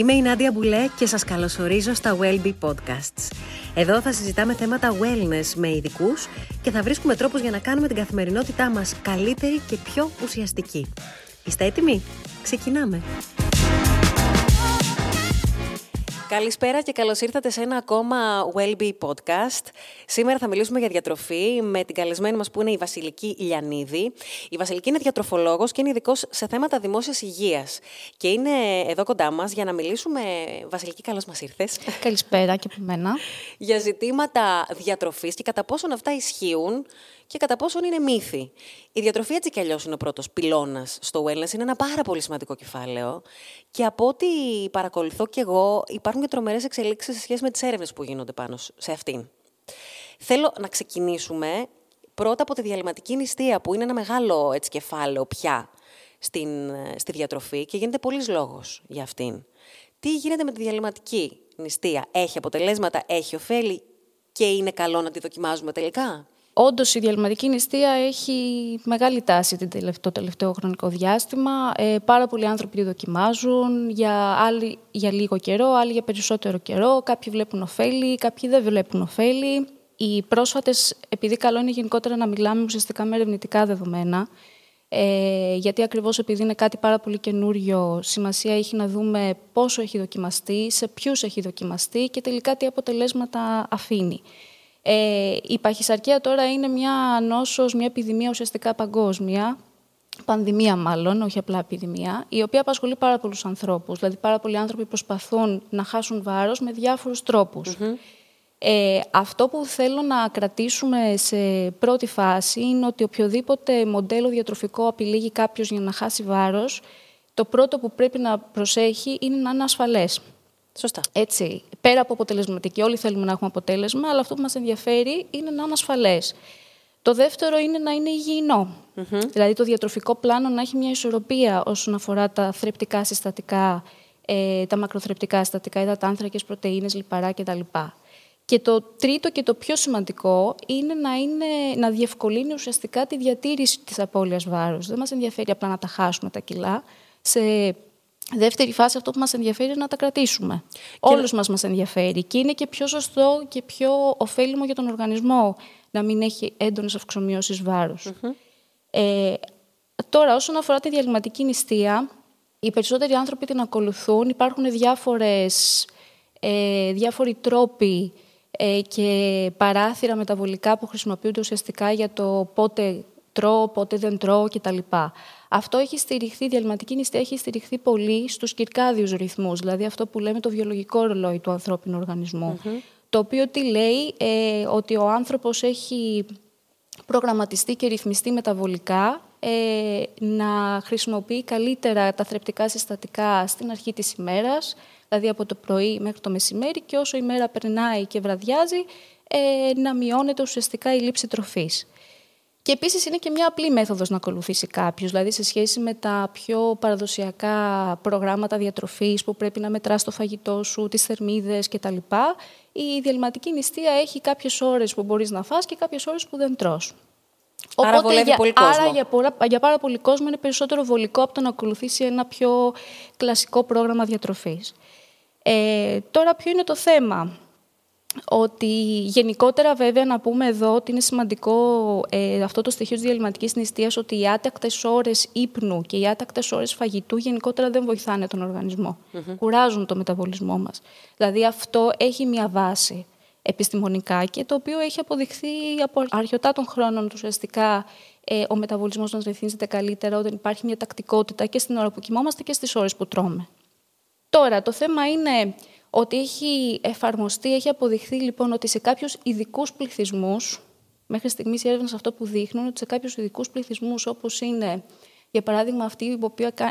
Είμαι η Νάντια Μπουλέ και σας καλωσορίζω στα WellBe Podcasts. Εδώ θα συζητάμε θέματα wellness με ειδικούς και θα βρίσκουμε τρόπους για να κάνουμε την καθημερινότητά μας καλύτερη και πιο ουσιαστική. Είστε έτοιμοι? Ξεκινάμε! Καλησπέρα και καλώς ήρθατε σε ένα ακόμα WellBe Podcast. Σήμερα θα μιλήσουμε για διατροφή με την καλεσμένη μας που είναι η Βασιλική Λιανίδη. Η Βασιλική είναι διατροφολόγος και είναι ειδικός σε θέματα δημόσιας υγείας. Και είναι εδώ κοντά μας για να μιλήσουμε. Βασιλική, καλώς μας ήρθες. Καλησπέρα και από μένα. Για ζητήματα διατροφής και κατά πόσον αυτά ισχύουν και κατά πόσον είναι μύθοι. Η διατροφή έτσι κι αλλιώς είναι ο πρώτος πυλώνας στο wellness. Είναι ένα πάρα πολύ σημαντικό κεφάλαιο. Και από ό,τι παρακολουθώ κι εγώ, υπάρχουν και τρομερές εξελίξεις σε σχέση με τις έρευνες που γίνονται πάνω σε αυτήν. Θέλω να ξεκινήσουμε πρώτα από τη διαλυματική νηστεία, που είναι ένα μεγάλο έτσι, κεφάλαιο πια στη διατροφή και γίνεται πολλής λόγος για αυτήν. Τι γίνεται με τη διαλυματική νηστεία? Έχει αποτελέσματα, έχει ωφέλη και είναι καλό να τη δοκιμάζουμε τελικά? Όντως, η διαλυματική νηστεία έχει μεγάλη τάση το τελευταίο χρονικό διάστημα. Πάρα πολλοί άνθρωποι τη δοκιμάζουν, άλλοι για λίγο καιρό, άλλοι για περισσότερο καιρό. Κάποιοι βλέπουν ωφέλη, κάποιοι δεν βλέπουν ωφέλη. Οι πρόσφατες, επειδή καλό είναι γενικότερα να μιλάμε ουσιαστικά με ερευνητικά δεδομένα, γιατί ακριβώς επειδή είναι κάτι πάρα πολύ καινούριο, σημασία έχει να δούμε πόσο έχει δοκιμαστεί, σε ποιους έχει δοκιμαστεί και τελικά τι αποτελέσματα αφήνει. Η παχυσαρκία τώρα είναι μια νόσος, μια επιδημία ουσιαστικά παγκόσμια, πανδημία μάλλον, όχι απλά επιδημία, η οποία απασχολεί πάρα πολλούς ανθρώπους. Δηλαδή πάρα πολλοί άνθρωποι προσπαθούν να χάσουν βάρος με διάφορους τρόπους. Mm-hmm. Αυτό που θέλω να κρατήσουμε σε πρώτη φάση είναι ότι οποιοδήποτε μοντέλο διατροφικό επιλέγει κάποιος για να χάσει βάρος, το πρώτο που πρέπει να προσέχει είναι να είναι ασφαλές. Σωστά. Έτσι, πέρα από αποτελεσματική, όλοι θέλουμε να έχουμε αποτέλεσμα, αλλά αυτό που μας ενδιαφέρει είναι να είναι ασφαλές. Το δεύτερο είναι να είναι υγιεινό. Mm-hmm. Δηλαδή το διατροφικό πλάνο να έχει μια ισορροπία όσον αφορά τα θρεπτικά συστατικά, τα μακροθρεπτικά συστατικά, υδατάνθρακες, πρωτεΐνες, λιπαρά κτλ. Και το τρίτο και το πιο σημαντικό είναι να διευκολύνει ουσιαστικά τη διατήρηση της απώλειας βάρους. Δεν μας ενδιαφέρει απλά να τα χάσουμε τα κιλά. Δεύτερη φάση, αυτό που μας ενδιαφέρει είναι να τα κρατήσουμε. Και όλους μας ενδιαφέρει και είναι και πιο σωστό και πιο ωφέλιμο για τον οργανισμό να μην έχει έντονες αυξομοιώσεις βάρους. Mm-hmm. Τώρα, όσον αφορά τη διαλυματική νηστεία, οι περισσότεροι άνθρωποι την ακολουθούν. Υπάρχουν διάφοροι τρόποι και παράθυρα μεταβολικά που χρησιμοποιούνται ουσιαστικά για το πότε τρώω, πότε δεν τρώω κτλ. Αυτό έχει στηριχθεί, η διαλυματική νηστεία έχει στηριχθεί πολύ στους κυρκάδιους ρυθμούς, δηλαδή αυτό που λέμε το βιολογικό ρολόι του ανθρώπινου οργανισμού, mm-hmm. το οποίο τι λέει, ότι ο άνθρωπος έχει προγραμματιστεί και ρυθμιστεί μεταβολικά να χρησιμοποιεί καλύτερα τα θρεπτικά συστατικά στην αρχή της ημέρας, δηλαδή από το πρωί μέχρι το μεσημέρι και όσο η μέρα περνάει και βραδιάζει, να μειώνεται ουσιαστικά η λήψη τροφής. Και επίσης είναι και μια απλή μέθοδος να ακολουθήσει κάποιος, δηλαδή σε σχέση με τα πιο παραδοσιακά προγράμματα διατροφής που πρέπει να μετράς το φαγητό σου, τις θερμίδες κτλ. Η διαλυματική νηστεία έχει κάποιες ώρες που μπορείς να φας και κάποιες ώρες που δεν τρως. Άρα για πάρα πολύ κόσμο είναι περισσότερο βολικό από το να ακολουθήσει ένα πιο κλασικό πρόγραμμα διατροφής. Τώρα ποιο είναι το θέμα? Ότι γενικότερα βέβαια να πούμε εδώ ότι είναι σημαντικό αυτό το στοιχείο της διαλυματικής νηστείας, ότι οι άτακτες ώρες ύπνου και οι άτακτες ώρες φαγητού γενικότερα δεν βοηθάνε τον οργανισμό. Mm-hmm. Κουράζουν το μεταβολισμό μας. Δηλαδή αυτό έχει μια βάση επιστημονικά και το οποίο έχει αποδειχθεί από αρχαιοτά των χρόνων ότι ουσιαστικά ο μεταβολισμός μας ρυθμίζεται καλύτερα όταν υπάρχει μια τακτικότητα και στην ώρα που κοιμόμαστε και στις ώρες που τρώμε. Τώρα το θέμα είναι ότι έχει εφαρμοστεί, έχει αποδειχθεί λοιπόν ότι σε κάποιους ειδικούς πληθυσμούς, μέχρι στιγμής οι έρευνες αυτό που δείχνουν, ότι σε κάποιους ειδικούς πληθυσμούς όπως είναι, για παράδειγμα, αυτοί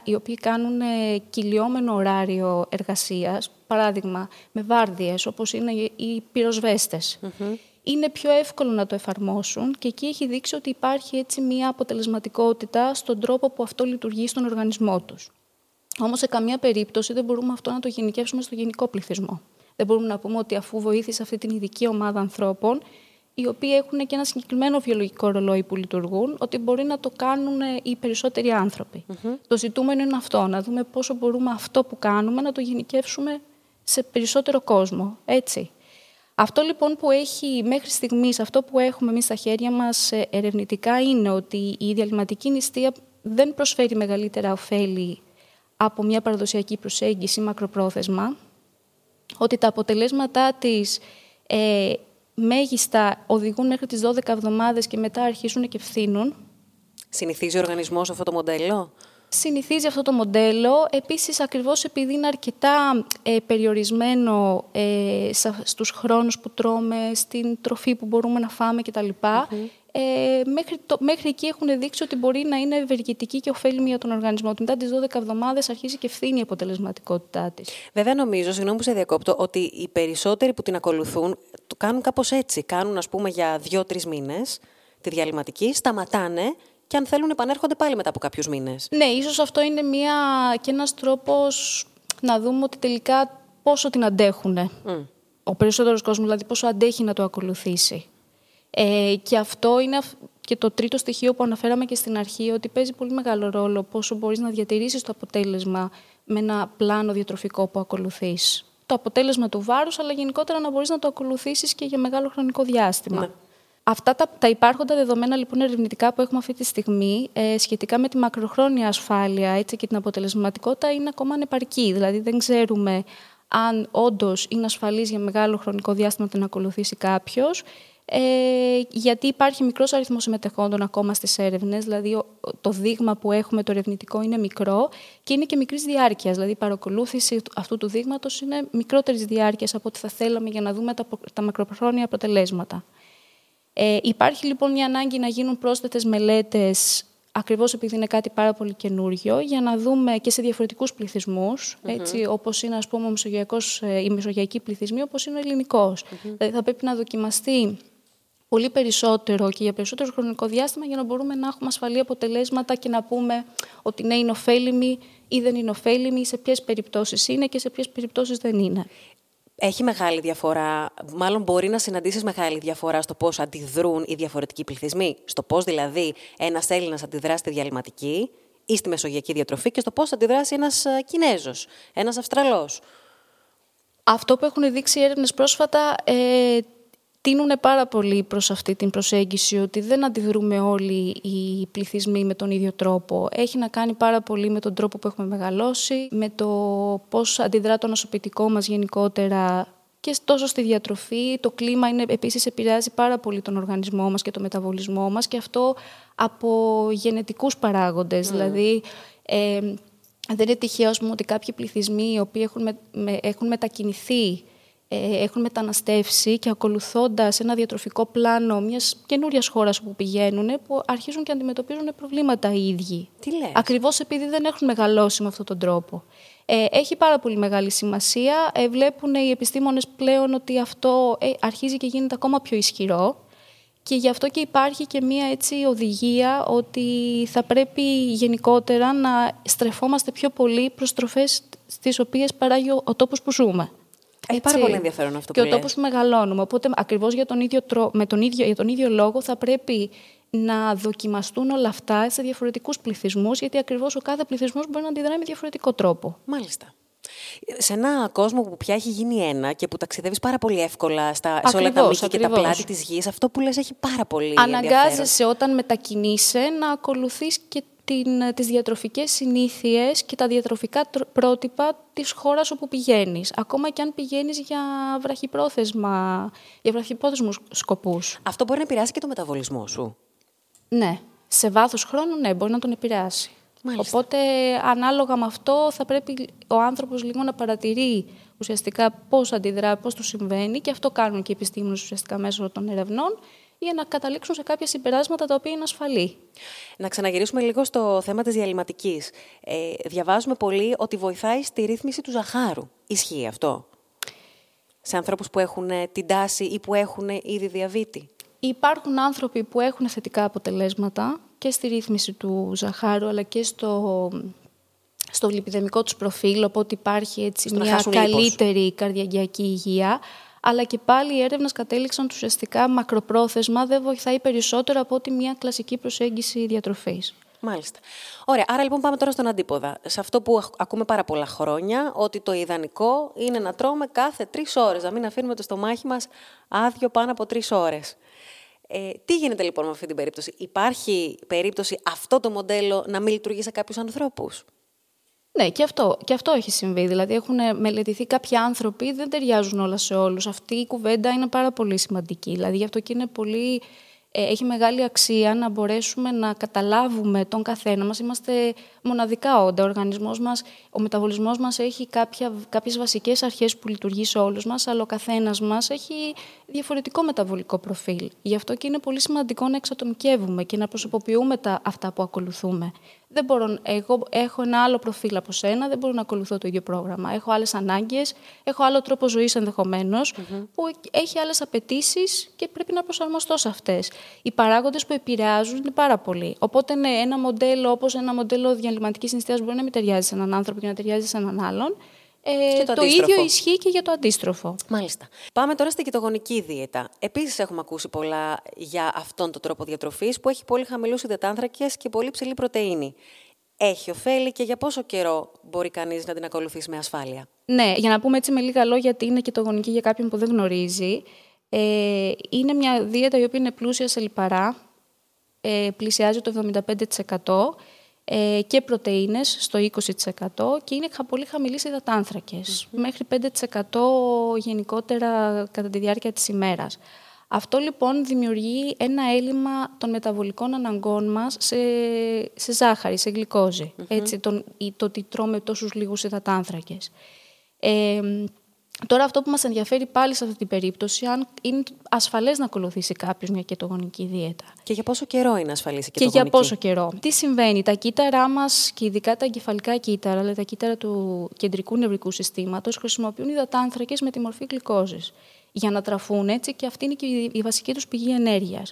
οι οποίοι κάνουν κυλιόμενο ωράριο εργασίας, παράδειγμα με βάρδιες όπως είναι οι πυροσβέστες, mm-hmm. είναι πιο εύκολο να το εφαρμόσουν και εκεί έχει δείξει ότι υπάρχει έτσι μια αποτελεσματικότητα στον τρόπο που αυτό λειτουργεί στον οργανισμό τους. Όμως σε καμία περίπτωση δεν μπορούμε αυτό να το γενικεύσουμε στο γενικό πληθυσμό. Δεν μπορούμε να πούμε ότι αφού βοήθησε αυτή την ειδική ομάδα ανθρώπων, οι οποίοι έχουν και ένα συγκεκριμένο βιολογικό ρολόι που λειτουργούν, ότι μπορεί να το κάνουν οι περισσότεροι άνθρωποι. Mm-hmm. Το ζητούμενο είναι αυτό, να δούμε πόσο μπορούμε αυτό που κάνουμε να το γενικεύσουμε σε περισσότερο κόσμο, έτσι. Αυτό λοιπόν που έχει μέχρι στιγμής, αυτό που έχουμε εμείς στα χέρια μας ερευνητικά είναι ότι η διαλυματική νηστεία δεν προσφέρει μεγαλύτερα ωφέλη από μια παραδοσιακή προσέγγιση μακροπρόθεσμα, ότι τα αποτελέσματά της μέγιστα οδηγούν μέχρι τις 12 εβδομάδες και μετά αρχίζουν και φθήνουν. Συνηθίζει ο οργανισμός αυτό το μοντέλο? Συνηθίζει αυτό το μοντέλο. Επίσης, ακριβώς επειδή είναι αρκετά περιορισμένο στους χρόνους που τρώμε, στην τροφή που μπορούμε να φάμε κτλ. Mm-hmm. Μέχρι εκεί έχουν δείξει ότι μπορεί να είναι ευεργετική και ωφέλιμη για τον οργανισμό. Μετά τις 12 εβδομάδες αρχίζει και φθήνει η αποτελεσματικότητά της. Βέβαια, νομίζω, συγγνώμη που σε διακόπτω, ότι οι περισσότεροι που την ακολουθούν το κάνουν κάπως έτσι. Κάνουν, ας πούμε, για 2-3 μήνες τη διαλυματική, σταματάνε. Και αν θέλουν, επανέρχονται πάλι μετά από κάποιους μήνες. Ναι, ίσως αυτό είναι ένας τρόπος να δούμε ότι τελικά πόσο την αντέχουν. Mm. Ο περισσότερος κόσμος, δηλαδή, πόσο αντέχει να το ακολουθήσει. Και αυτό είναι και το τρίτο στοιχείο που αναφέραμε και στην αρχή, ότι παίζει πολύ μεγάλο ρόλο πόσο μπορείς να διατηρήσεις το αποτέλεσμα με ένα πλάνο διατροφικό που ακολουθείς. Το αποτέλεσμα του βάρους, αλλά γενικότερα να μπορείς να το ακολουθήσεις και για μεγάλο χρονικό διάστημα. Mm. Αυτά τα υπάρχοντα δεδομένα λοιπόν ερευνητικά που έχουμε αυτή τη στιγμή σχετικά με τη μακροχρόνια ασφάλεια και την αποτελεσματικότητα είναι ακόμα ανεπαρκή. Δηλαδή δεν ξέρουμε αν όντως είναι ασφαλής για μεγάλο χρονικό διάστημα να την ακολουθήσει κάποιος, γιατί υπάρχει μικρός αριθμός συμμετεχόντων ακόμα στις έρευνες, δηλαδή το δείγμα που έχουμε το ερευνητικό είναι μικρό και είναι και μικρής διάρκειας. Δηλαδή η παρακολούθηση αυτού του δείγματος είναι μικρότερης διάρκειας από ό,τι θα θέλαμε για να δούμε τα μακροχρόνια αποτελέσματα. Υπάρχει λοιπόν μια ανάγκη να γίνουν πρόσθετες μελέτες, ακριβώς επειδή είναι κάτι πάρα πολύ καινούριο, για να δούμε και σε διαφορετικούς πληθυσμούς, mm-hmm. Όπως είναι, ας πούμε, οι μεσογειακοί πληθυσμοί, όπως είναι ο ελληνικός. Mm-hmm. Δηλαδή θα πρέπει να δοκιμαστεί πολύ περισσότερο και για περισσότερο χρονικό διάστημα για να μπορούμε να έχουμε ασφαλή αποτελέσματα και να πούμε ότι ναι, είναι ωφέλιμη ή δεν είναι ωφέλιμη, σε ποιες περιπτώσεις είναι και σε ποιες περιπτώσεις δεν είναι. Έχει μεγάλη διαφορά, μάλλον μπορεί να συναντήσεις μεγάλη διαφορά στο πώς αντιδρούν οι διαφορετικοί πληθυσμοί. Στο πώς δηλαδή ένας Έλληνας αντιδράσει στη διαλυματική ή στη μεσογειακή διατροφή και στο πώς αντιδράσει ένας Κινέζος, ένας Αυστραλός. Αυτό που έχουν δείξει οι έρευνες πρόσφατα τείνουν πάρα πολύ προς αυτή την προσέγγιση ότι δεν αντιδρούμε όλοι οι πληθυσμοί με τον ίδιο τρόπο. Έχει να κάνει πάρα πολύ με τον τρόπο που έχουμε μεγαλώσει, με το πώς αντιδρά το ανοσοποιητικό μας γενικότερα και τόσο στη διατροφή. Το κλίμα επίσης επηρεάζει πάρα πολύ τον οργανισμό μας και τον μεταβολισμό μας και αυτό από γενετικούς παράγοντες, δηλαδή... δεν είναι τυχαίο ότι κάποιοι πληθυσμοί οι οποίοι έχουν μετακινηθεί, έχουν μεταναστεύσει και ακολουθώντας ένα διατροφικό πλάνο μιας καινούριας χώρας όπου πηγαίνουν, που αρχίζουν και αντιμετωπίζουν προβλήματα οι ίδιοι. Τι λες? Ακριβώς επειδή δεν έχουν μεγαλώσει με αυτόν τον τρόπο. Έχει πάρα πολύ μεγάλη σημασία. Βλέπουν οι επιστήμονες πλέον ότι αυτό αρχίζει και γίνεται ακόμα πιο ισχυρό. Και γι' αυτό και υπάρχει και μια οδηγία ότι θα πρέπει γενικότερα να στρεφόμαστε πιο πολύ προς τροφές στις οποίες παράγει ο τόπος που ζούμε. Έχει πάρα πολύ ενδιαφέρον αυτό που λες. Και ο τόπος που μεγαλώνουμε. Οπότε, ακριβώς για τον ίδιο λόγο, θα πρέπει να δοκιμαστούν όλα αυτά σε διαφορετικούς πληθυσμούς, γιατί ακριβώς ο κάθε πληθυσμός μπορεί να αντιδράει με διαφορετικό τρόπο. Μάλιστα. Σε ένα κόσμο που πια έχει γίνει ένα και που ταξιδεύεις πάρα πολύ εύκολα σε όλα τα μήκη και τα πλάτη της γης, αυτό που λες έχει πάρα πολύ ενδιαφέρον. Αναγκάζεσαι όταν μετακινείσαι να ακολουθείς και τις διατροφικές συνήθειες και τα διατροφικά πρότυπα της χώρας όπου πηγαίνεις. Ακόμα και αν πηγαίνεις για βραχυπρόθεσμους σκοπούς. Αυτό μπορεί να επηρεάσει και το μεταβολισμό σου. Ναι. Σε βάθος χρόνου, ναι, μπορεί να τον επηρεάσει. Μάλιστα. Οπότε, ανάλογα με αυτό, θα πρέπει ο άνθρωπος λίγο να παρατηρεί ουσιαστικά πώς αντιδρά, πώς του συμβαίνει. Και αυτό κάνουν και οι επιστήμονες ουσιαστικά μέσω των ερευνών, για να καταλήξουν σε κάποια συμπεράσματα τα οποία είναι ασφαλή. Να ξαναγυρίσουμε λίγο στο θέμα της διαλυματικής. Διαβάζουμε πολύ ότι βοηθάει στη ρύθμιση του ζαχάρου. Ισχύει αυτό σε ανθρώπους που έχουν την τάση ή που έχουν ήδη διαβήτη? Υπάρχουν άνθρωποι που έχουν θετικά αποτελέσματα και στη ρύθμιση του ζαχάρου, αλλά και στο λιπιδαιμικό τους προφίλ, οπότε υπάρχει έτσι μια καλύτερη καρδιαγγειακή υγεία. αλλά και πάλι οι έρευνες κατέληξαν ότι ουσιαστικά μακροπρόθεσμα δεν βοηθάει περισσότερο από ότι μια κλασική προσέγγιση διατροφής. Μάλιστα. Ωραία, άρα λοιπόν πάμε τώρα στον αντίποδα. Σε αυτό που ακούμε πάρα πολλά χρόνια, ότι το ιδανικό είναι να τρώμε κάθε 3 ώρες, να μην αφήνουμε το στομάχι μας άδειο πάνω από 3 ώρες. Τι γίνεται λοιπόν με αυτή την περίπτωση? Υπάρχει περίπτωση αυτό το μοντέλο να μην λειτουργεί σε κάποιους ανθρώπους? Ναι, και αυτό έχει συμβεί. Δηλαδή, έχουν μελετηθεί κάποιοι άνθρωποι, δεν ταιριάζουν όλα σε όλους. Αυτή η κουβέντα είναι πάρα πολύ σημαντική. Δηλαδή, γι' αυτό και είναι πολύ... Έχει μεγάλη αξία να μπορέσουμε να καταλάβουμε τον καθένα μας. Είμαστε μοναδικά όντα. Ο οργανισμός μας, ο μεταβολισμός μας έχει κάποιες βασικές αρχές που λειτουργεί σε όλους μας, αλλά ο καθένας μας έχει διαφορετικό μεταβολικό προφίλ. Γι' αυτό και είναι πολύ σημαντικό να εξατομικεύουμε και να προσωποποιούμε αυτά που ακολουθούμε. Δεν μπορώ, εγώ έχω ένα άλλο προφίλ από σένα, δεν μπορώ να ακολουθώ το ίδιο πρόγραμμα. Έχω άλλες ανάγκες, έχω άλλο τρόπο ζωής ενδεχομένως, που έχει άλλες απαιτήσεις και πρέπει να προσαρμοστώ σε αυτές. Οι παράγοντες που επηρεάζουν είναι πάρα πολλοί. Οπότε, ναι, ένα μοντέλο διαλυματικής συναισθησίας μπορεί να μην ταιριάζει σε έναν άνθρωπο και να ταιριάζει σε έναν άλλον. Το ίδιο ισχύει και για το αντίστροφο. Μάλιστα. Πάμε τώρα στην κετογονική δίαιτα. Επίσης, έχουμε ακούσει πολλά για αυτόν τον τρόπο διατροφής που έχει πολύ χαμηλούς υδατάνθρακες και πολύ ψηλή πρωτεΐνη. Έχει ωφέλη και για πόσο καιρό μπορεί κανείς να την ακολουθήσει με ασφάλεια? Ναι, για να πούμε έτσι με λίγα λόγια τι είναι κετογονική για κάποιον που δεν γνωρίζει. Είναι μια δίαιτα η οποία είναι πλούσια σε λιπαρά, πλησιάζει το 75%. Και πρωτεΐνες στο 20% και είναι πολύ χαμηλής υδατάνθρακες, μέχρι 5% γενικότερα κατά τη διάρκεια της ημέρας. Αυτό λοιπόν δημιουργεί ένα έλλειμμα των μεταβολικών αναγκών μας σε ζάχαρη, σε γλυκόζη, έτσι, το ότι τρώμε τόσους λίγους υδατάνθρακες. Τώρα αυτό που μας ενδιαφέρει πάλι σε αυτή την περίπτωση, αν είναι ασφαλές να ακολουθήσει κάποιος μια κετογονική δίαιτα. Και για πόσο καιρό είναι ασφαλής η κετογονική? Και για πόσο καιρό. Τι συμβαίνει? Τα κύτταρά μας και ειδικά τα εγκεφαλικά κύτταρα, αλλά τα κύτταρα του κεντρικού νευρικού συστήματος, χρησιμοποιούν υδατάνθρακες με τη μορφή γλυκόζης για να τραφούν, έτσι, και αυτή είναι και η βασική τους πηγή ενέργειας.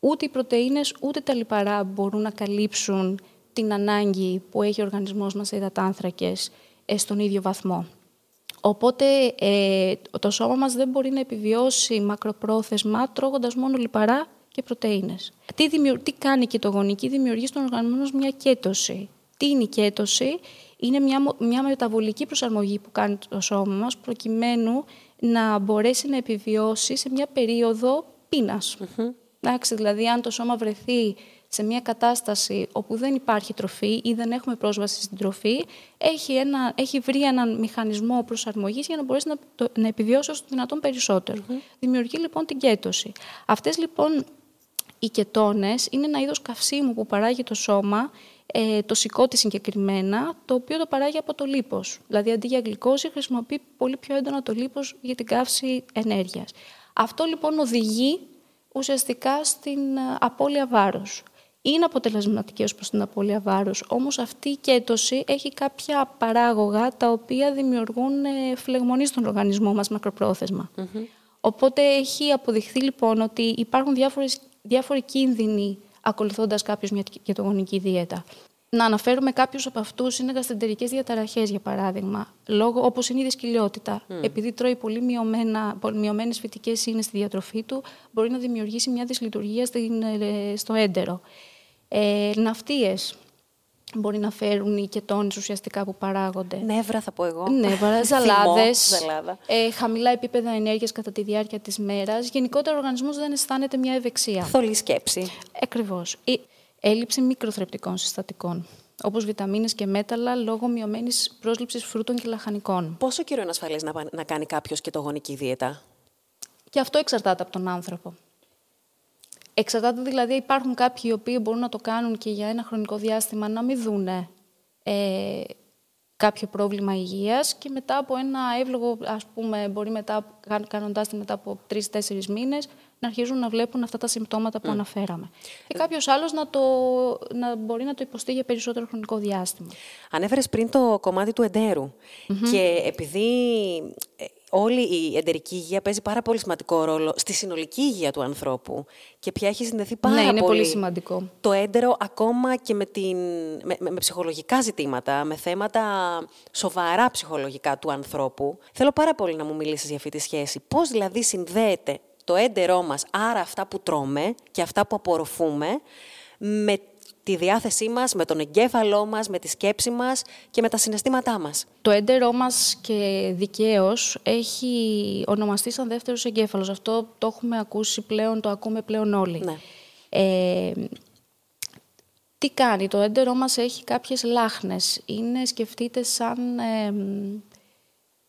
Ούτε οι πρωτεΐνες ούτε τα λιπαρά μπορούν να καλύψουν την ανάγκη που έχει ο οργανισμός μας σε υδατάνθρακες στον ίδιο βαθμό. Οπότε το σώμα μας δεν μπορεί να επιβιώσει μακροπρόθεσμα τρώγοντας μόνο λιπαρά και πρωτεΐνες. Τι κάνει η κετογονική? Δημιουργεί στον οργανισμό μας μια κέτωση. Τι είναι η κέτωση? Είναι μια μεταβολική προσαρμογή που κάνει το σώμα μας προκειμένου να μπορέσει να επιβιώσει σε μια περίοδο πείνας. Εντάξει, δηλαδή, αν το σώμα βρεθεί σε μια κατάσταση όπου δεν υπάρχει τροφή ή δεν έχουμε πρόσβαση στην τροφή, έχει βρει έναν μηχανισμό προσαρμογής για να μπορέσει να επιβιώσει όσο το δυνατόν περισσότερο. Δημιουργεί λοιπόν την κέτωση. Αυτές λοιπόν οι κετώνες είναι ένα είδος καυσίμου που παράγει το σώμα, το σηκώτη συγκεκριμένα, το οποίο το παράγει από το λίπος. Δηλαδή, αντί για γλυκόζη χρησιμοποιεί πολύ πιο έντονα το λίπος για την καύση ενέργειας. Αυτό λοιπόν οδηγεί ουσιαστικά στην απώλεια βάρους. Είναι αποτελεσματική ως προς την απώλεια βάρους, όμως αυτή η κέτωση έχει κάποια παράγωγα τα οποία δημιουργούν φλεγμονή στον οργανισμό μας μακροπρόθεσμα. Οπότε έχει αποδειχθεί λοιπόν ότι υπάρχουν διάφοροι κίνδυνοι ακολουθώντας κάποιος μια κετογονική δίαιτα. Να αναφέρουμε κάποιους από αυτούς είναι γαστρεντερικές διαταραχές, για παράδειγμα, όπως είναι η δυσκολιότητα. Επειδή τρώει πολύ μειωμένες φυτικές ίνες στη διατροφή του, μπορεί να δημιουργήσει μια δυσλειτουργία στο έντερο. Ναυτίες μπορεί να φέρουν οι κετώνες ουσιαστικά που παράγονται. Νεύρα θα πω εγώ. Νεύρα, ζαλάδες, χαμηλά επίπεδα ενέργειας κατά τη διάρκεια της μέρας. Γενικότερα ο οργανισμός δεν αισθάνεται μια ευεξία. Θολή σκέψη. Ακριβώς. Έλλειψη μικροθρεπτικών συστατικών, όπως βιταμίνες και μέταλλα, λόγω μειωμένης πρόσληψης φρούτων και λαχανικών. Πόσο καιρό είναι ασφαλές να κάνει κάποιος κετογονική δίαιτα? Και αυτό εξαρτάται από τον άνθρωπο. Εξαρτάται, δηλαδή, υπάρχουν κάποιοι οι οποίοι μπορούν να το κάνουν και για ένα χρονικό διάστημα να μην δούνε κάποιο πρόβλημα υγείας και μετά από ένα εύλογο, ας πούμε, μπορεί κάνοντάς τη μετά από 3-4 μήνες, να αρχίζουν να βλέπουν αυτά τα συμπτώματα που αναφέραμε. Και κάποιος άλλος να μπορεί να το υποστεί για περισσότερο χρονικό διάστημα. Ανέφερες πριν το κομμάτι του εντέρου. Mm-hmm. Και επειδή όλη η εντερική υγεία παίζει πάρα πολύ σημαντικό ρόλο στη συνολική υγεία του ανθρώπου και πια έχει συνδεθεί πάρα πολύ. Ναι, είναι πολύ σημαντικό. Το έντερο ακόμα και με ψυχολογικά ζητήματα, με θέματα σοβαρά ψυχολογικά του ανθρώπου. Θέλω πάρα πολύ να μου μιλήσεις για αυτή τη σχέση. Πώς δηλαδή συνδέεται το έντερό μας, άρα αυτά που τρώμε και αυτά που απορροφούμε, με τη διάθεσή μας, με τον εγκέφαλό μας, με τη σκέψη μας και με τα συναισθήματά μας. Το έντερό μας, και δικαίως, έχει ονομαστεί σαν δεύτερος εγκέφαλος. Αυτό το έχουμε ακούσει πλέον, το ακούμε πλέον όλοι. Ναι. Τι κάνει, το έντερό μας έχει κάποιες λάχνες. Σκεφτείτε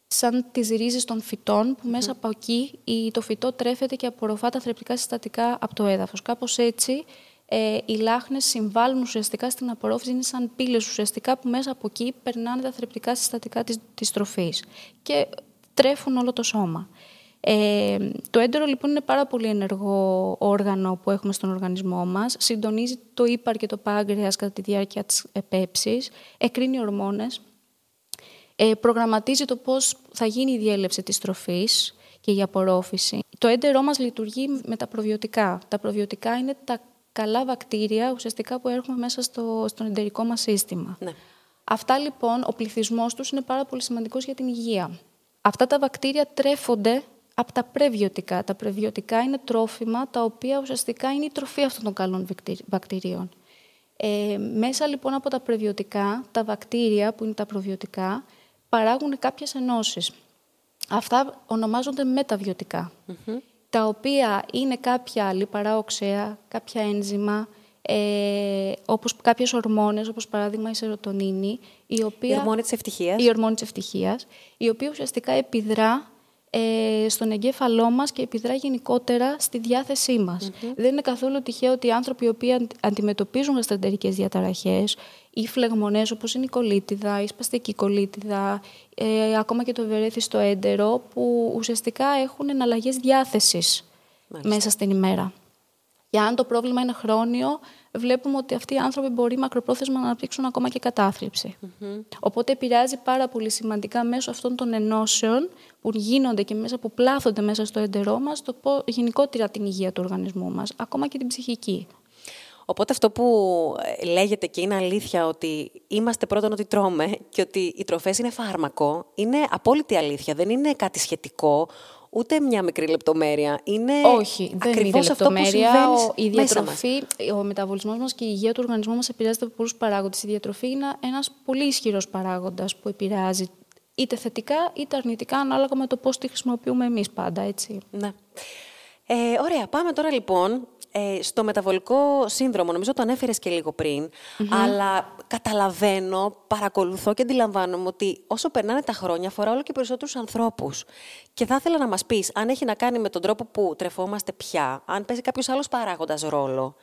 σαν τις ρίζες των φυτών, που μέσα από εκεί το φυτό τρέφεται και απορροφά τα θρεπτικά συστατικά από το έδαφος. Κάπως έτσι, οι λάχνες συμβάλλουν ουσιαστικά στην απορρόφηση, είναι σαν πύλες ουσιαστικά που μέσα από εκεί περνάνε τα θρεπτικά συστατικά της τροφής και τρέφουν όλο το σώμα. Το έντερο λοιπόν είναι πάρα πολύ ενεργό όργανο που έχουμε στον οργανισμό μας, συντονίζει το ύπαρ και το πάγκρεας κατά τη διάρκεια της επέψης, εκρίνει ορμόνες, προγραμματίζει το πώς θα γίνει η διέλευση της τροφής και η απορρόφηση. Το έντερό μας λειτουργεί με τα προβιωτικά. Τα προβιωτικά είναι τα καλά βακτήρια ουσιαστικά που έρχονται μέσα στον εντερικό μας σύστημα. Ναι. Αυτά λοιπόν, ο πληθυσμός τους είναι πάρα πολύ σημαντικός για την υγεία. Αυτά τα βακτήρια τρέφονται από τα πρεβιωτικά. Τα πρεβιωτικά είναι τρόφιμα τα οποία ουσιαστικά είναι η τροφή αυτών των καλών βακτηρίων. Μέσα λοιπόν από τα πρεβιωτικά, τα βακτήρια που είναι τα προβιωτικά, παράγουν κάποιες ενώσεις. Αυτά ονομάζονται μεταβιωτικά, τα οποία είναι κάποια λιπαρά οξέα, κάποια ένζημα, όπως κάποιες ορμόνες, όπως παράδειγμα η σερωτονίνη, η ορμόνη της ευτυχίας, η οποία ουσιαστικά επιδρά στον εγκέφαλό μας και επιδρά γενικότερα στη διάθεσή μας. Δεν είναι καθόλου τυχαίο ότι οι άνθρωποι οι οποίοι αντιμετωπίζουν γαστροεντερικές διαταραχές ή φλεγμονές όπως είναι η κολίτιδα, η σπαστική κολίτιδα, ακόμα και το βερέθιστο έντερο, που ουσιαστικά έχουν εναλλαγές διάθεσης μέσα στην ημέρα. Και αν το πρόβλημα είναι χρόνιο, βλέπουμε ότι αυτοί οι άνθρωποι μπορεί μακροπρόθεσμα να αναπτύξουν ακόμα και κατάθλιψη. Οπότε επηρεάζει πάρα πολύ σημαντικά μέσω αυτών των ενώσεων που γίνονται και μέσα που πλάθονται μέσα στο έντερό μας, γενικότερα την υγεία του οργανισμού μας, ακόμα και την ψυχική. Οπότε αυτό που λέγεται και είναι αλήθεια, ότι είμαστε πρώτον ότι τρώμε και ότι οι τροφές είναι φάρμακο, είναι απόλυτη αλήθεια, δεν είναι κάτι σχετικό. Ούτε μια μικρή λεπτομέρεια. Όχι, δεν είναι λεπτομέρεια. Η διατροφή, ο μεταβολισμός μας και η υγεία του οργανισμού μας επηρεάζεται από πολλούς παράγοντες. Η διατροφή είναι ένας πολύ ισχυρός παράγοντας που επηρεάζει είτε θετικά είτε αρνητικά, ανάλογα με το πώς τη χρησιμοποιούμε εμείς πάντα. Έτσι. Ναι. Ωραία, πάμε τώρα λοιπόν στο μεταβολικό σύνδρομο. Νομίζω το ανέφερες και λίγο πριν, αλλά καταλαβαίνω, παρακολουθώ και αντιλαμβάνομαι ότι όσο περνάνε τα χρόνια αφορά όλο και περισσότερους ανθρώπους. Και θα ήθελα να μας πεις αν έχει να κάνει με τον τρόπο που τρεφόμαστε πια, αν παίζει κάποιος άλλος παράγοντας ρόλο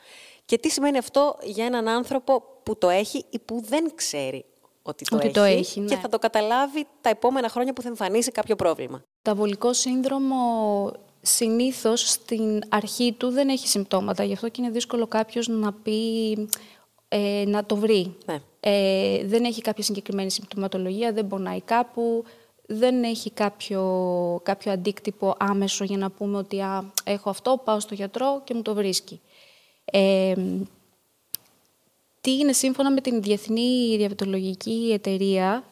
και τι σημαίνει αυτό για έναν άνθρωπο που το έχει ή που δεν ξέρει ότι το έχει και θα το καταλάβει τα επόμενα χρόνια που θα εμφανίσει κάποιο πρόβλημα. Μεταβολικό σύνδρομο συνήθως στην αρχή του δεν έχει συμπτώματα, γι' αυτό και είναι δύσκολο κάποιος να πει, να το βρει. Ναι. Δεν έχει κάποια συγκεκριμένη συμπτωματολογία, δεν πονάει κάπου, δεν έχει κάποιο αντίκτυπο άμεσο για να πούμε ότι έχω αυτό, πάω στο γιατρό και μου το βρίσκει. Τι είναι σύμφωνα με την Διεθνή Διαβητολογική Εταιρεία,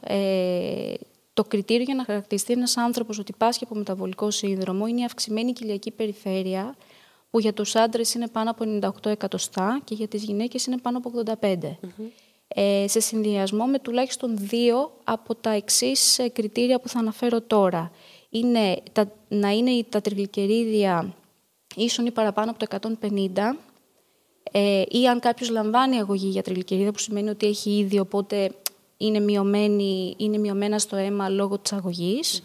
το κριτήριο για να χαρακτηριστεί ένας άνθρωπος ότι πάσχει από μεταβολικό σύνδρομο είναι η αυξημένη κοιλιακή περιφέρεια, που για τους άντρες είναι πάνω από 98 εκατοστά και για τις γυναίκες είναι πάνω από 85. Σε συνδυασμό με τουλάχιστον 2 από τα εξής κριτήρια που θα αναφέρω τώρα. Είναι να είναι τα τριγλικερίδια ίσον ή παραπάνω από το 150, ή αν κάποιος λαμβάνει αγωγή για τριγλικερίδα, που σημαίνει ότι έχει ήδη, οπότε είναι μειωμένα στο αίμα λόγω της αγωγής.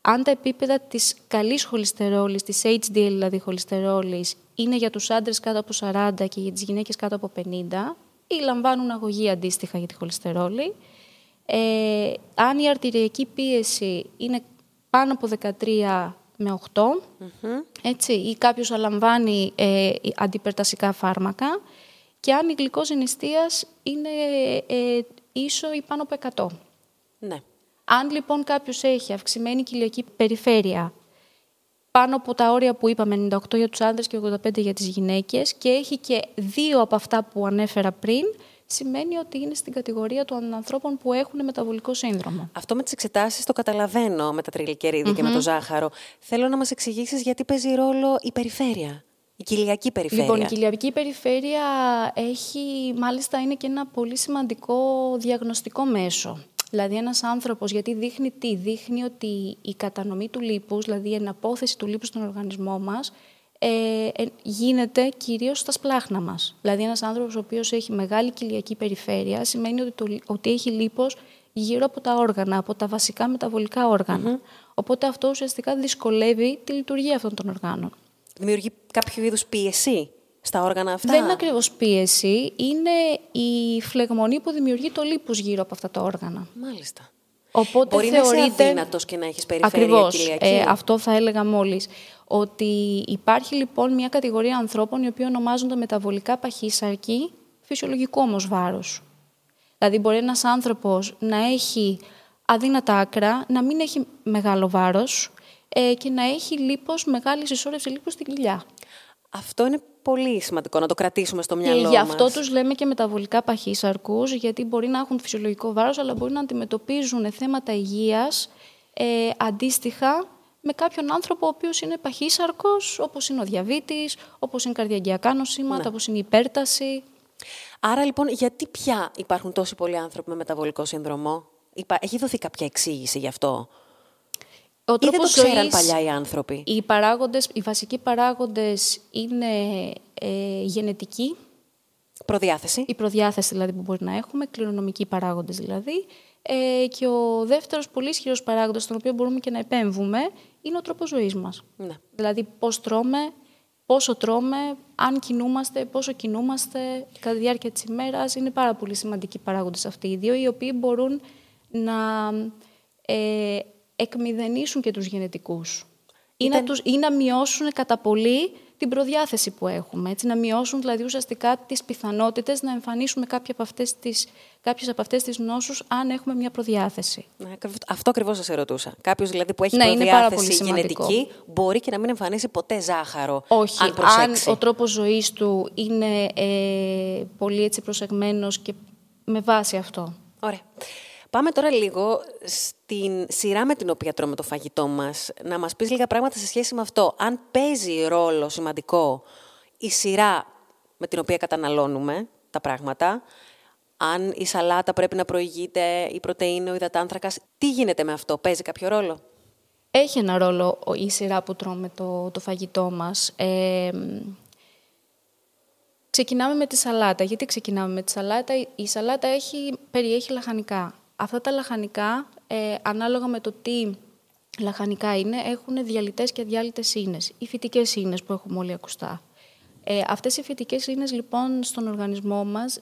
Αν τα επίπεδα της καλής χολυστερόλης, της HDL δηλαδή χολυστερόλης, είναι για τους άντρες κάτω από 40 και για τις γυναίκες κάτω από 50, ή λαμβάνουν αγωγή αντίστοιχα για τη χολυστερόλη. Αν η αρτηριακή πίεση είναι πάνω από 13 με 8, έτσι, ή κάποιος αλαμβάνει αντιπερτασικά φάρμακα, και αν η γλυκόζη νηστείας είναι ίσο ή πάνω από 100. Ναι. Αν λοιπόν κάποιος έχει αυξημένη κοιλιακή περιφέρεια πάνω από τα όρια που είπαμε, 98 για τους άντρες και 85 για τις γυναίκες, και έχει και δύο από αυτά που ανέφερα πριν, σημαίνει ότι είναι στην κατηγορία των ανθρώπων που έχουν μεταβολικό σύνδρομο. Αυτό με τις εξετάσεις το καταλαβαίνω, με τα τριγλικερίδια και με το ζάχαρο. Θέλω να μας εξηγήσεις γιατί παίζει ρόλο η περιφέρεια, η κοιλιακή περιφέρεια. Λοιπόν, η κοιλιακή περιφέρεια έχει, μάλιστα, είναι και ένα πολύ σημαντικό διαγνωστικό μέσο. Δηλαδή, ένας άνθρωπος, γιατί δείχνει τι? Δείχνει ότι η κατανομή του λίπους, δηλαδή η εναπόθεση του λίπους στον οργανισμό μας, γίνεται κυρίως στα σπλάχνα μας. Δηλαδή, ένας άνθρωπος ο οποίος έχει μεγάλη κοιλιακή περιφέρεια, σημαίνει ότι, ότι έχει λίπος γύρω από τα όργανα, από τα βασικά μεταβολικά όργανα. Οπότε αυτό ουσιαστικά δυσκολεύει τη λειτουργία αυτών των οργάνων. Δημιουργεί κάποιο είδους πίεση στα όργανα αυτά? Δεν είναι ακριβώς πίεση, είναι η φλεγμονή που δημιουργεί το λίπος γύρω από αυτά τα όργανα. Μάλιστα. Οπότε μπορεί θεωρείτε... να είσαι αδύνατος και να έχεις περιφέρεια κοιλιακή. Αυτό θα έλεγα μόλις. Ότι υπάρχει λοιπόν μια κατηγορία ανθρώπων οι οποίοι ονομάζονται μεταβολικά παχύσαρκοι, φυσιολογικό όμως βάρος. Δηλαδή μπορεί ένας άνθρωπος να έχει αδύνατα άκρα, να μην έχει μεγάλο βάρος και να έχει λίπος, μεγάλη συσσόρευση λίπους στην κοιλιά. Αυτό είναι πολύ σημαντικό να το κρατήσουμε στο μυαλό μας. Και γι' αυτό τους λέμε και μεταβολικά παχύσαρκους, γιατί μπορεί να έχουν φυσιολογικό βάρος, αλλά μπορεί να αντιμετωπίζουν θέματα υγείας αντίστοιχα με κάποιον άνθρωπο ο οποίος είναι παχύσαρκος, όπως είναι ο διαβήτης, όπως είναι καρδιαγγειακά νοσήματα, όπως είναι η υπέρταση. Άρα λοιπόν, γιατί πια υπάρχουν τόσοι πολλοί άνθρωποι με μεταβολικό σύνδρομο? Έχει δοθεί κάποια εξήγηση γι' αυτό? Ή δεν το ξέραν παλιά οι άνθρωποι? Οι βασικοί παράγοντες είναι γενετική. Προδιάθεση. Η προδιάθεση δηλαδή που μπορεί να έχουμε, κληρονομικοί παράγοντες δηλαδή. Και ο δεύτερος πολύ ισχυρός παράγοντας, στον οποίο μπορούμε και να επέμβουμε, είναι ο τρόπος ζωής μας. Ναι. Δηλαδή πώς τρώμε, πόσο τρώμε, αν κινούμαστε, πόσο κινούμαστε, κατά τη διάρκεια της ημέρας. Είναι πάρα πολύ σημαντικοί παράγοντες αυτοί οι δύο, οι οποίοι μπορούν να... εκμηδενήσουν και τους γενετικούς ή να μειώσουν κατά πολύ την προδιάθεση που έχουμε. Έτσι, να μειώσουν δηλαδή ουσιαστικά τις πιθανότητες να εμφανίσουμε κάποιες από αυτές τις νόσους αν έχουμε μια προδιάθεση. Αυτό ακριβώς σας ερωτούσα. Κάποιος δηλαδή που έχει προδιάθεση γενετική μπορεί και να μην εμφανίσει ποτέ ζάχαρο. Όχι, αν προσέξει. Αν ο τρόπος ζωής του είναι πολύ έτσι προσεγμένος και με βάση αυτό. Ωραία. Πάμε τώρα λίγο στην σειρά με την οποία τρώμε το φαγητό μας. Να μας πεις λίγα πράγματα σε σχέση με αυτό. Αν παίζει ρόλο σημαντικό η σειρά με την οποία καταναλώνουμε τα πράγματα, αν η σαλάτα πρέπει να προηγείται, η πρωτεΐνη, ο υδατάνθρακας, τι γίνεται με αυτό, παίζει κάποιο ρόλο? Έχει ένα ρόλο η σειρά που τρώμε το φαγητό μας. Ξεκινάμε με τη σαλάτα. Γιατί ξεκινάμε με τη σαλάτα? Η σαλάτα περιέχει λαχανικά. Αυτά τα λαχανικά, ανάλογα με το τι λαχανικά είναι, έχουν διαλυτές και αδιάλυτες ίνες, οι φυτικές ίνες που έχουμε όλοι ακουστά. Αυτές οι φυτικές ίνες λοιπόν στον οργανισμό μας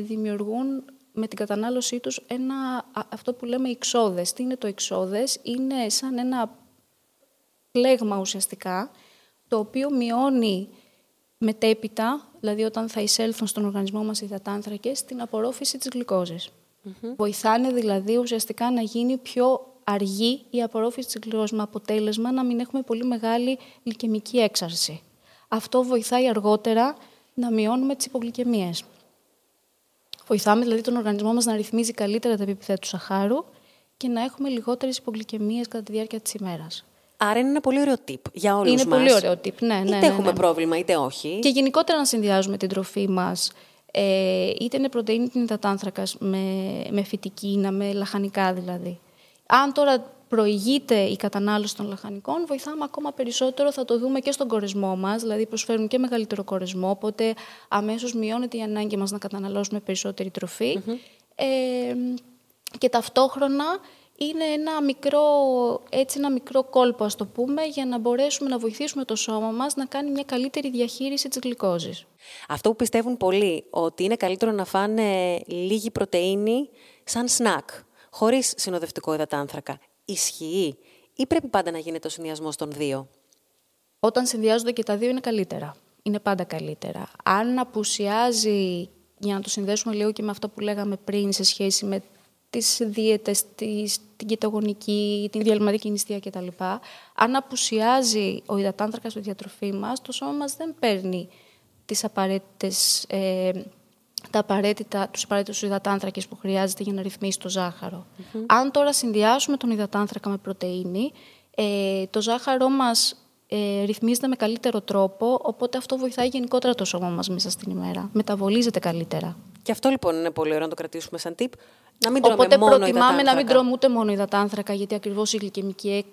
δημιουργούν με την κατανάλωσή τους αυτό που λέμε ηξώδες. Τι είναι το ηξώδες? Είναι σαν ένα πλέγμα ουσιαστικά, το οποίο μειώνει μετέπειτα, δηλαδή όταν θα εισέλθουν στον οργανισμό μας οι υδατάνθρακες, την απορρόφηση της γλυκόζης. Βοηθάνε δηλαδή ουσιαστικά να γίνει πιο αργή η απορρόφηση της γλυκόζης, με αποτέλεσμα να μην έχουμε πολύ μεγάλη γλυκαιμική έξαρση. Αυτό βοηθάει αργότερα να μειώνουμε τις υπογλυκαιμίες. Βοηθάμε δηλαδή τον οργανισμό μας να ρυθμίζει καλύτερα τα επίπεδα του σαχάρου και να έχουμε λιγότερες υπογλυκαιμίες κατά τη διάρκεια της ημέρας. Άρα είναι ένα πολύ ωραίο tip για όλους μας. Είναι πολύ ωραίο tip, είτε έχουμε πρόβλημα είτε όχι. Και γενικότερα να συνδυάζουμε την τροφή μας. Είτε είναι πρωτεΐνη, είτε είναι υδατάνθρακας με φυτική, με λαχανικά δηλαδή. Αν τώρα προηγείται η κατανάλωση των λαχανικών, βοηθάμε ακόμα περισσότερο, θα το δούμε και στον κορεσμό μας, δηλαδή προσφέρουν και μεγαλύτερο κορεσμό, οπότε αμέσως μειώνεται η ανάγκη μας να καταναλώσουμε περισσότερη τροφή. Και ταυτόχρονα είναι ένα μικρό κόλπο, ας το πούμε, για να μπορέσουμε να βοηθήσουμε το σώμα μας να κάνει μια καλύτερη διαχείριση της γλυκόζης. Αυτό που πιστεύουν πολλοί, ότι είναι καλύτερο να φάνε λίγη πρωτεΐνη σαν σνακ, χωρίς συνοδευτικό υδατάνθρακα. Ισχύει? ή πρέπει πάντα να γίνεται ο συνδυασμός των δύο? Όταν συνδυάζονται και τα δύο είναι καλύτερα. Είναι πάντα καλύτερα. Αν απουσιάζει, για να το συνδέσουμε λίγο και με αυτό που λέγαμε πριν σε σχέση με τις δίαιτες, την κετογονική, την διαλυματική νηστεία κτλ. Αν απουσιάζει ο υδατάνθρακας στη διατροφή μας, το σώμα μας δεν παίρνει τις απαραίτητες, τους απαραίτητους υδατάνθρακες που χρειάζεται για να ρυθμίσει το ζάχαρο. Mm-hmm. Αν τώρα συνδυάσουμε τον υδατάνθρακα με πρωτεΐνη, το ζάχαρό μας ρυθμίζεται με καλύτερο τρόπο, οπότε αυτό βοηθάει γενικότερα το σώμα μας μέσα στην ημέρα. Μεταβολίζεται καλύτερα. Και αυτό λοιπόν είναι πολύ ωραίο να το κρατήσουμε σαν tip. Να μην τρώμε μόνο υδατάνθρακα. Οπότε προτιμάμε να μην τρώμε ούτε μόνο υδατάνθρακα, γιατί ακριβώς η γλυκαιμική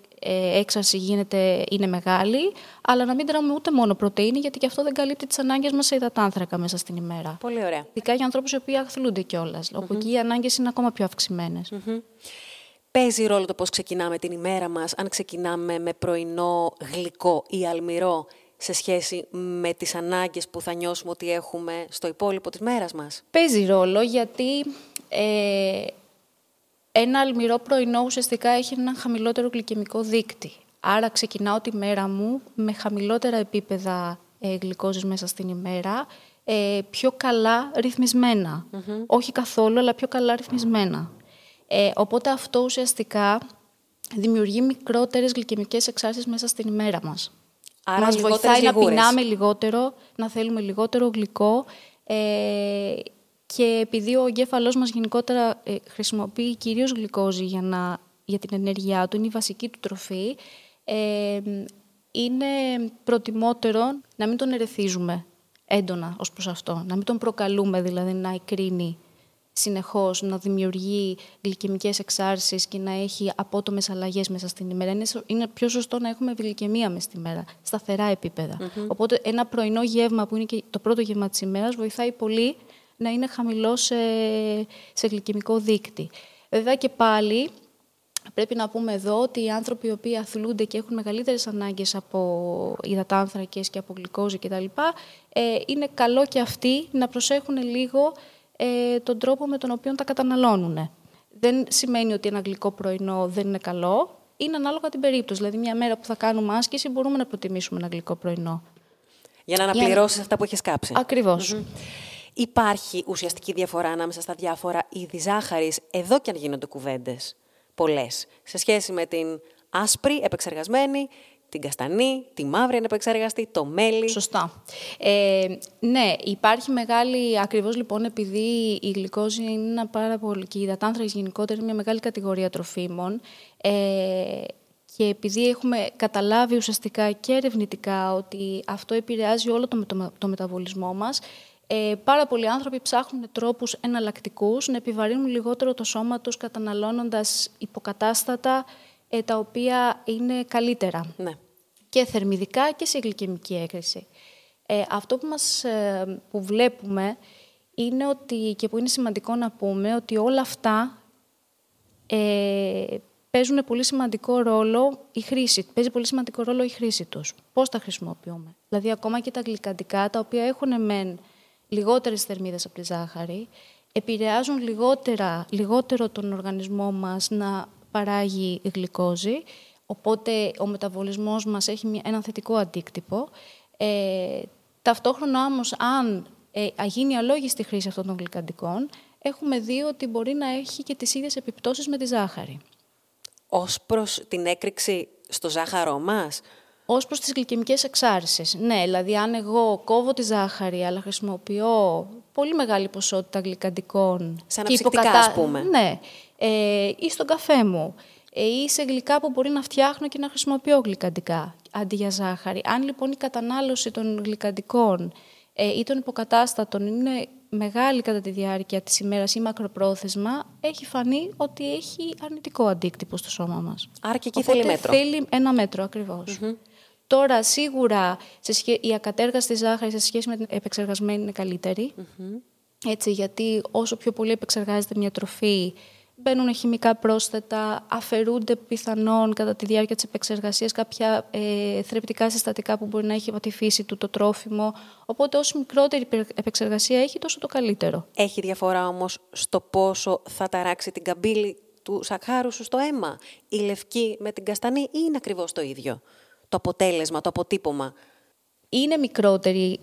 έξαρση είναι μεγάλη, αλλά να μην τρώμε ούτε μόνο πρωτεΐνη, γιατί και αυτό δεν καλύπτει τις ανάγκες μας σε υδατάνθρακα μέσα στην ημέρα. Πολύ ωραία. Ειδικά για ανθρώπους οι οποίοι αθλούνται κιόλας, όπου εκεί οι ανάγκες είναι ακόμα πιο αυξημένες. Mm-hmm. Παίζει ρόλο το πώς ξεκινάμε την ημέρα μας, αν ξεκινάμε με πρωινό γλυκό ή αλμυρό, σε σχέση με τις ανάγκες που θα νιώσουμε ότι έχουμε στο υπόλοιπο της μέρας μας? Παίζει ρόλο, γιατί ένα αλμυρό πρωινό ουσιαστικά έχει έναν χαμηλότερο γλυκαιμικό δείκτη. Άρα ξεκινάω τη μέρα μου με χαμηλότερα επίπεδα γλυκόζης μέσα στην ημέρα, πιο καλά ρυθμισμένα. Mm-hmm. Όχι καθόλου, αλλά πιο καλά ρυθμισμένα. Οπότε αυτό ουσιαστικά δημιουργεί μικρότερες γλυκαιμικές εξάρσεις μέσα στην ημέρα μας. Άρα μας βοηθάει να πεινάμε λιγότερο, να θέλουμε λιγότερο γλυκό, και επειδή ο εγκέφαλός μας γενικότερα χρησιμοποιεί κυρίως γλυκόζη για την ενέργειά του, είναι η βασική του τροφή, είναι προτιμότερο να μην τον ερεθίζουμε έντονα ως προς αυτό, να μην τον προκαλούμε, δηλαδή να εκρίνει συνεχώς, να δημιουργεί γλυκαιμικές εξάρσεις και να έχει απότομες αλλαγές μέσα στην ημέρα. Είναι πιο σωστό να έχουμε γλυκαιμία μες στη μέρα, σταθερά επίπεδα. Mm-hmm. Οπότε ένα πρωινό γεύμα που είναι και το πρώτο γεύμα της ημέρας βοηθάει πολύ να είναι χαμηλό σε γλυκαιμικό δείκτη. Βέβαια και πάλι πρέπει να πούμε εδώ ότι οι άνθρωποι οι οποίοι αθλούνται και έχουν μεγαλύτερες ανάγκες από υδατάνθρακες και από γλυκόζη κτλ. Είναι καλό και αυτοί να προσέχουν λίγο τον τρόπο με τον οποίο τα καταναλώνουν. Δεν σημαίνει ότι ένα γλυκό πρωινό δεν είναι καλό. Είναι ανάλογα την περίπτωση. Δηλαδή, μια μέρα που θα κάνουμε άσκηση, μπορούμε να προτιμήσουμε ένα γλυκό πρωινό. Για να αναπληρώσεις αυτά που έχεις κάψει. Ακριβώς. Mm-hmm. Υπάρχει ουσιαστική διαφορά ανάμεσα στα διάφορα είδη ζάχαρης, εδώ και αν γίνονται κουβέντες πολλές, σε σχέση με την άσπρη, επεξεργασμένη, την καστανή, τη μαύρη αν επεξεργαστεί, το μέλι. Σωστά. Ναι, υπάρχει μεγάλη, ακριβώς λοιπόν, επειδή η γλυκόζη είναι ένα πάρα πολύ, και η υδατάνθρακες γενικότερα είναι μια μεγάλη κατηγορία τροφίμων, και επειδή έχουμε καταλάβει ουσιαστικά και ερευνητικά ότι αυτό επηρεάζει όλο το μεταβολισμό μας, πάρα πολλοί άνθρωποι ψάχνουν τρόπους εναλλακτικούς να επιβαρύνουν λιγότερο το σώμα τους καταναλώνοντας υποκατάστατα τα οποία είναι καλύτερα, ναι, και θερμιδικά και σε γλυκαιμική έκρηση. Αυτό που που βλέπουμε είναι ότι, και που είναι σημαντικό να πούμε, ότι όλα αυτά παίζουν πολύ σημαντικό ρόλο η χρήση. Παίζει πολύ σημαντικό ρόλο η χρήση τους. Πώς τα χρησιμοποιούμε. Δηλαδή ακόμα και τα γλυκαντικά, τα οποία έχουν μεν λιγότερες θερμίδες από τη ζάχαρη, επηρεάζουν λιγότερο τον οργανισμό μας να παράγει γλυκόζη, οπότε ο μεταβολισμός μας έχει ένα θετικό αντίκτυπο. Ταυτόχρονα όμως, αν γίνει αλόγιστη χρήση αυτών των γλυκαντικών, έχουμε δει ότι μπορεί να έχει και τις ίδιες επιπτώσεις με τη ζάχαρη. Ως προς την έκρηξη στο ζάχαρό μας? Ως προς τις γλυκαιμικές εξάρσεις. Ναι, δηλαδή αν εγώ κόβω τη ζάχαρη, αλλά χρησιμοποιώ πολύ μεγάλη ποσότητα γλυκαντικών. Σαν αναψυκτικά, ας πούμε. Ναι. Ή στον καφέ μου, ή σε γλυκά που μπορεί να φτιάχνω και να χρησιμοποιώ γλυκαντικά αντί για ζάχαρη. Αν λοιπόν η κατανάλωση των γλυκαντικών ή των υποκατάστατων είναι μεγάλη κατά τη διάρκεια της ημέρας ή μακροπρόθεσμα, έχει φανεί ότι έχει αρνητικό αντίκτυπο στο σώμα μας. Άρα και εκεί θέλει μέτρο. Θέλει ένα μέτρο, ακριβώς. Mm-hmm. Τώρα σίγουρα η ακατέργαστη ζάχαρη σε σχέση με την επεξεργασμένη είναι καλύτερη, mm-hmm, έτσι, γιατί όσο πιο πολύ επεξεργάζεται μια τροφή, μπαίνουν χημικά πρόσθετα, αφαιρούνται πιθανόν κατά τη διάρκεια της επεξεργασίας κάποια θρεπτικά συστατικά που μπορεί να έχει από τη φύση του το τρόφιμο. Οπότε όσο μικρότερη επεξεργασία έχει, τόσο το καλύτερο. Έχει διαφορά όμως στο πόσο θα ταράξει την καμπύλη του σακχάρου σου στο αίμα. Η λευκή με την καστανή είναι ακριβώς το ίδιο. Το αποτέλεσμα, το αποτύπωμα. Είναι μικρότερο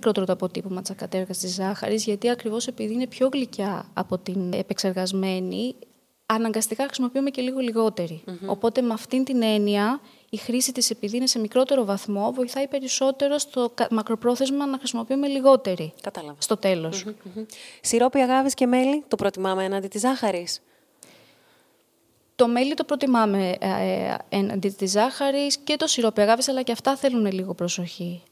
το αποτύπωμα της ακατέργαστης της ζάχαρης, γιατί ακριβώς επειδή είναι πιο γλυκιά από την επεξεργασμένη, αναγκαστικά χρησιμοποιούμε και λίγο λιγότερη. Mm-hmm. Οπότε με αυτήν την έννοια, η χρήση της, επειδή είναι σε μικρότερο βαθμό, βοηθάει περισσότερο στο μακροπρόθεσμα να χρησιμοποιούμε λιγότερη. Κατάλαβα. Στο τέλος. Mm-hmm, mm-hmm. Σιρόπι αγάβης και μέλι, το προτιμάμε έναντι της ζάχαρης. Το μέλι το προτιμάμε έναντι της ζάχαρης και το σιρόπι αγάβης, αλλά και αυτά θέλουν λίγο προσοχή.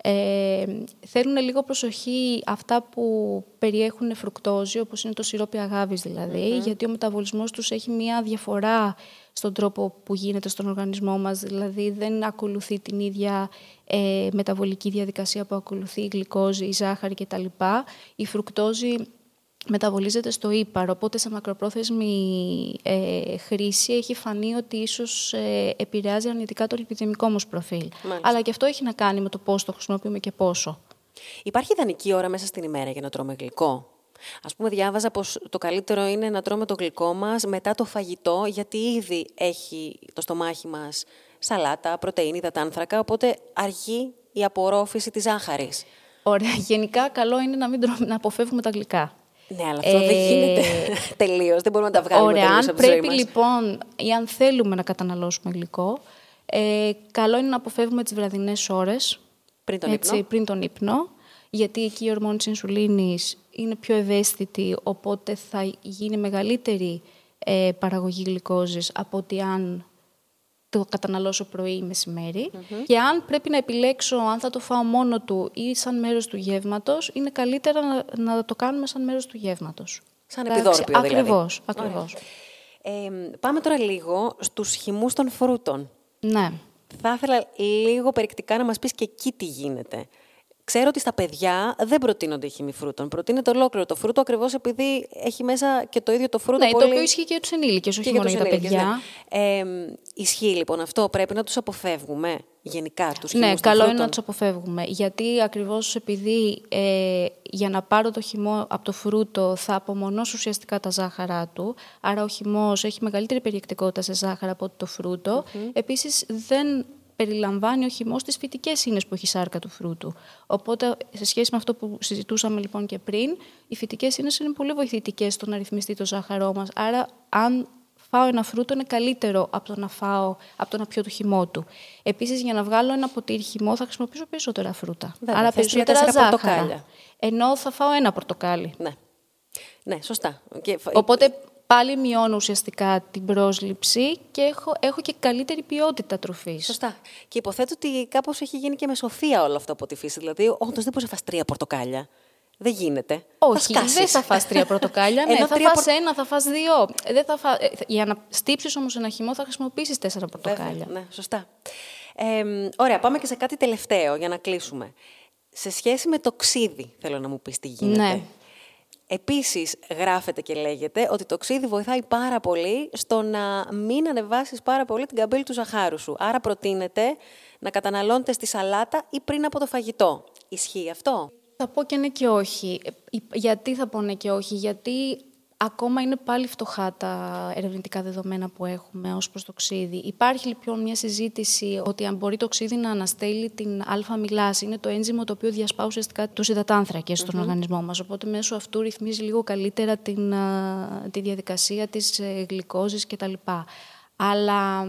Θέλουν λίγο προσοχή αυτά που περιέχουν φρουκτόζη, όπως είναι το σιρόπι αγάβης δηλαδή, mm-hmm. γιατί ο μεταβολισμός τους έχει μια διαφορά στον τρόπο που γίνεται στον οργανισμό μας, δηλαδή δεν ακολουθεί την ίδια μεταβολική διαδικασία που ακολουθεί η γλυκόζη, η ζάχαρη κτλ. Η φρουκτόζη μεταβολίζεται στο ύπαρο, οπότε σε μακροπρόθεσμη χρήση έχει φανεί ότι ίσως επηρεάζει αρνητικά το λιπιδαιμικό μας προφίλ. Μάλιστα. Αλλά και αυτό έχει να κάνει με το πώς το χρησιμοποιούμε και πόσο. Υπάρχει ιδανική ώρα μέσα στην ημέρα για να τρώμε γλυκό? Ας πούμε, διάβαζα πως το καλύτερο είναι να τρώμε το γλυκό μας μετά το φαγητό, γιατί ήδη έχει το στομάχι μας σαλάτα, πρωτεΐνη, υδατάνθρακα, οπότε αργεί η απορρόφηση της ζάχαρης. Ωραία. Γενικά, καλό είναι να αποφεύγουμε τα γλυκά. Ναι, αλλά αυτό δεν γίνεται τελείως. Δεν μπορούμε να τα βγάλουμε τελείως από τη ζωή μας. Ωραία, πρέπει λοιπόν, ή αν θέλουμε να καταναλώσουμε γλυκό, καλό είναι να αποφεύγουμε τις βραδινές ώρες πριν τον ύπνο, γιατί εκεί η ορμόνη της ινσουλίνης είναι πιο ευαίσθητη, οπότε θα γίνει μεγαλύτερη παραγωγή γλυκόζης από ότι αν το καταναλώσω πρωί ή μεσημέρι. Mm-hmm. Και αν πρέπει να επιλέξω αν θα το φάω μόνο του ή σαν μέρος του γεύματος, είναι καλύτερα να το κάνουμε σαν μέρος του γεύματος. Σαν επιδόρπιο δηλαδή. Ακριβώς. Πάμε τώρα λίγο στους χυμούς των φρούτων. Ναι. Θα ήθελα λίγο περιεκτικά να μας πεις και εκεί τι γίνεται. Ξέρω ότι στα παιδιά δεν προτείνονται οι χυμοί φρούτων. Προτείνεται ολόκληρο το φρούτο, ακριβώς επειδή έχει μέσα και το ίδιο το φρούτο. Ναι, πολύ... το οποίο ισχύει και για τους ενήλικες, όχι μόνο για τα παιδιά. Ναι. Ισχύει λοιπόν αυτό, πρέπει να τους αποφεύγουμε γενικά τους χυμούς των φρούτων. Ναι, καλό είναι να τους αποφεύγουμε. Γιατί ακριβώς επειδή για να πάρω το χυμό από το φρούτο θα απομονώσω ουσιαστικά τα ζάχαρά του. Άρα ο χυμός έχει μεγαλύτερη περιεκτικότητα σε ζάχαρα από το φρούτο. Mm-hmm. Επίσης δεν περιλαμβάνει ο χυμός τις φυτικές ίνες που έχει σάρκα του φρούτου. Οπότε, σε σχέση με αυτό που συζητούσαμε λοιπόν και πριν, οι φυτικές ίνες είναι πολύ βοηθητικές στο να ρυθμιστεί το ζάχαρό μας. Άρα, αν φάω ένα φρούτο, είναι καλύτερο από το να πιω το χυμό του. Επίσης, για να βγάλω ένα ποτήρι χυμό, θα χρησιμοποιήσω περισσότερα φρούτα. Βέβαια, άρα, περισσότερα ζάχαρα. Ενώ θα φάω ένα πορτοκάλι. Ναι, σωστά. Οπότε, πάλι μειώνω ουσιαστικά την πρόσληψη και έχω και καλύτερη ποιότητα τροφής. Σωστά. Και υποθέτω ότι κάπως έχει γίνει και με σοφία όλο αυτό από τη φύση. Δηλαδή, όντως δεν μπορεί να φας 3 πορτοκάλια. Δεν γίνεται. Όχι, δεν θα φας 3 πορτοκάλια. Ναι, θα φας 1, θα φας 2. Για να στύψεις όμως ένα χυμό, θα χρησιμοποιήσεις 4 πορτοκάλια. Ναι, σωστά. Ωραία, πάμε και σε κάτι τελευταίο για να κλείσουμε. Σε σχέση με το ξύδι, θέλω να μου πεις τι γίνεται. Ναι. Επίσης, γράφεται και λέγεται ότι το ξύδι βοηθάει πάρα πολύ στο να μην ανεβάσεις πάρα πολύ την καμπύλη του ζαχάρου σου. Άρα προτείνεται να καταναλώνετε στη σαλάτα ή πριν από το φαγητό. Ισχύει αυτό? Θα πω και ναι και όχι. Γιατί θα πω ναι και όχι? Γιατί ακόμα είναι πάλι φτωχά τα ερευνητικά δεδομένα που έχουμε ως προς το ξύδι. Υπάρχει λοιπόν μια συζήτηση ότι αν μπορεί το ξύδι να αναστέλλει την αλφα-αμυλάση, είναι το ένζυμο το οποίο διασπά ουσιαστικά τους υδατάνθρακες mm-hmm. στον οργανισμό μας. Οπότε μέσω αυτού ρυθμίζει λίγο καλύτερα τη διαδικασία της γλυκόζης κτλ. Αλλά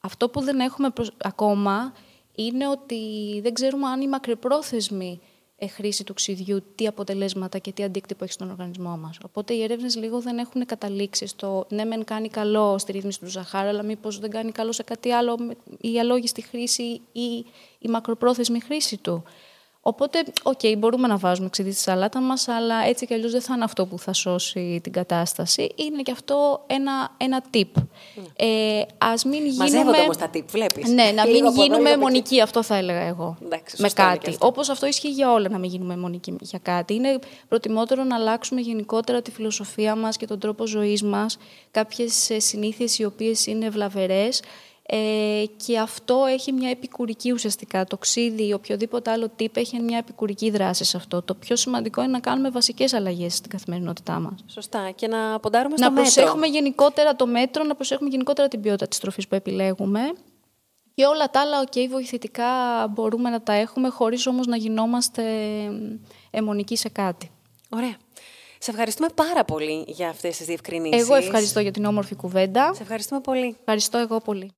αυτό που δεν έχουμε ακόμα είναι ότι δεν ξέρουμε αν η μακροπρόθεσμη χρήση του ξυδιού, τι αποτελέσματα και τι αντίκτυπο έχει στον οργανισμό μας. Οπότε οι έρευνες λίγο δεν έχουν καταλήξει στο ναι, μεν κάνει καλό στη ρύθμιση του ζαχάρου, αλλά μήπως δεν κάνει καλό σε κάτι άλλο η αλόγιστη χρήση ή η μακροπρόθεσμη χρήση του. Οπότε, μπορούμε να βάζουμε ξυδί στη σαλάτα μας, αλλά έτσι κι αλλιώς δεν θα είναι αυτό που θα σώσει την κατάσταση. Είναι και αυτό ένα tip. Ας μην γίνουμε... Μαζεύονται όμως τα tip, βλέπεις. Ναι, να μην γίνουμε αιμονικοί, αυτό θα έλεγα εγώ. Εντάξει, με κάτι. Αυτό. Όπως αυτό ισχύει για όλα, να μην γίνουμε αιμονικοί για κάτι. Είναι προτιμότερο να αλλάξουμε γενικότερα τη φιλοσοφία μας και τον τρόπο ζωής μας, κάποιες συνήθειες οι οποίες είναι βλαβερές. Και αυτό έχει μια επικουρική ουσιαστικά. Το ξύδι ή οποιοδήποτε άλλο τύπο έχει μια επικουρική δράση σε αυτό. Το πιο σημαντικό είναι να κάνουμε βασικές αλλαγές στην καθημερινότητά μας. Σωστά. Και να ποντάρουμε στο μέτρο. Να προσέχουμε γενικότερα το μέτρο, να προσέχουμε γενικότερα την ποιότητα της τροφής που επιλέγουμε. Και όλα τα άλλα, βοηθητικά μπορούμε να τα έχουμε, χωρίς όμως να γινόμαστε αιμονικοί σε κάτι. Ωραία. Σε ευχαριστούμε πάρα πολύ για αυτές τις διευκρινήσεις. Εγώ ευχαριστώ για την όμορφη κουβέντα. Σε ευχαριστούμε πολύ. Ευχαριστώ εγώ πολύ.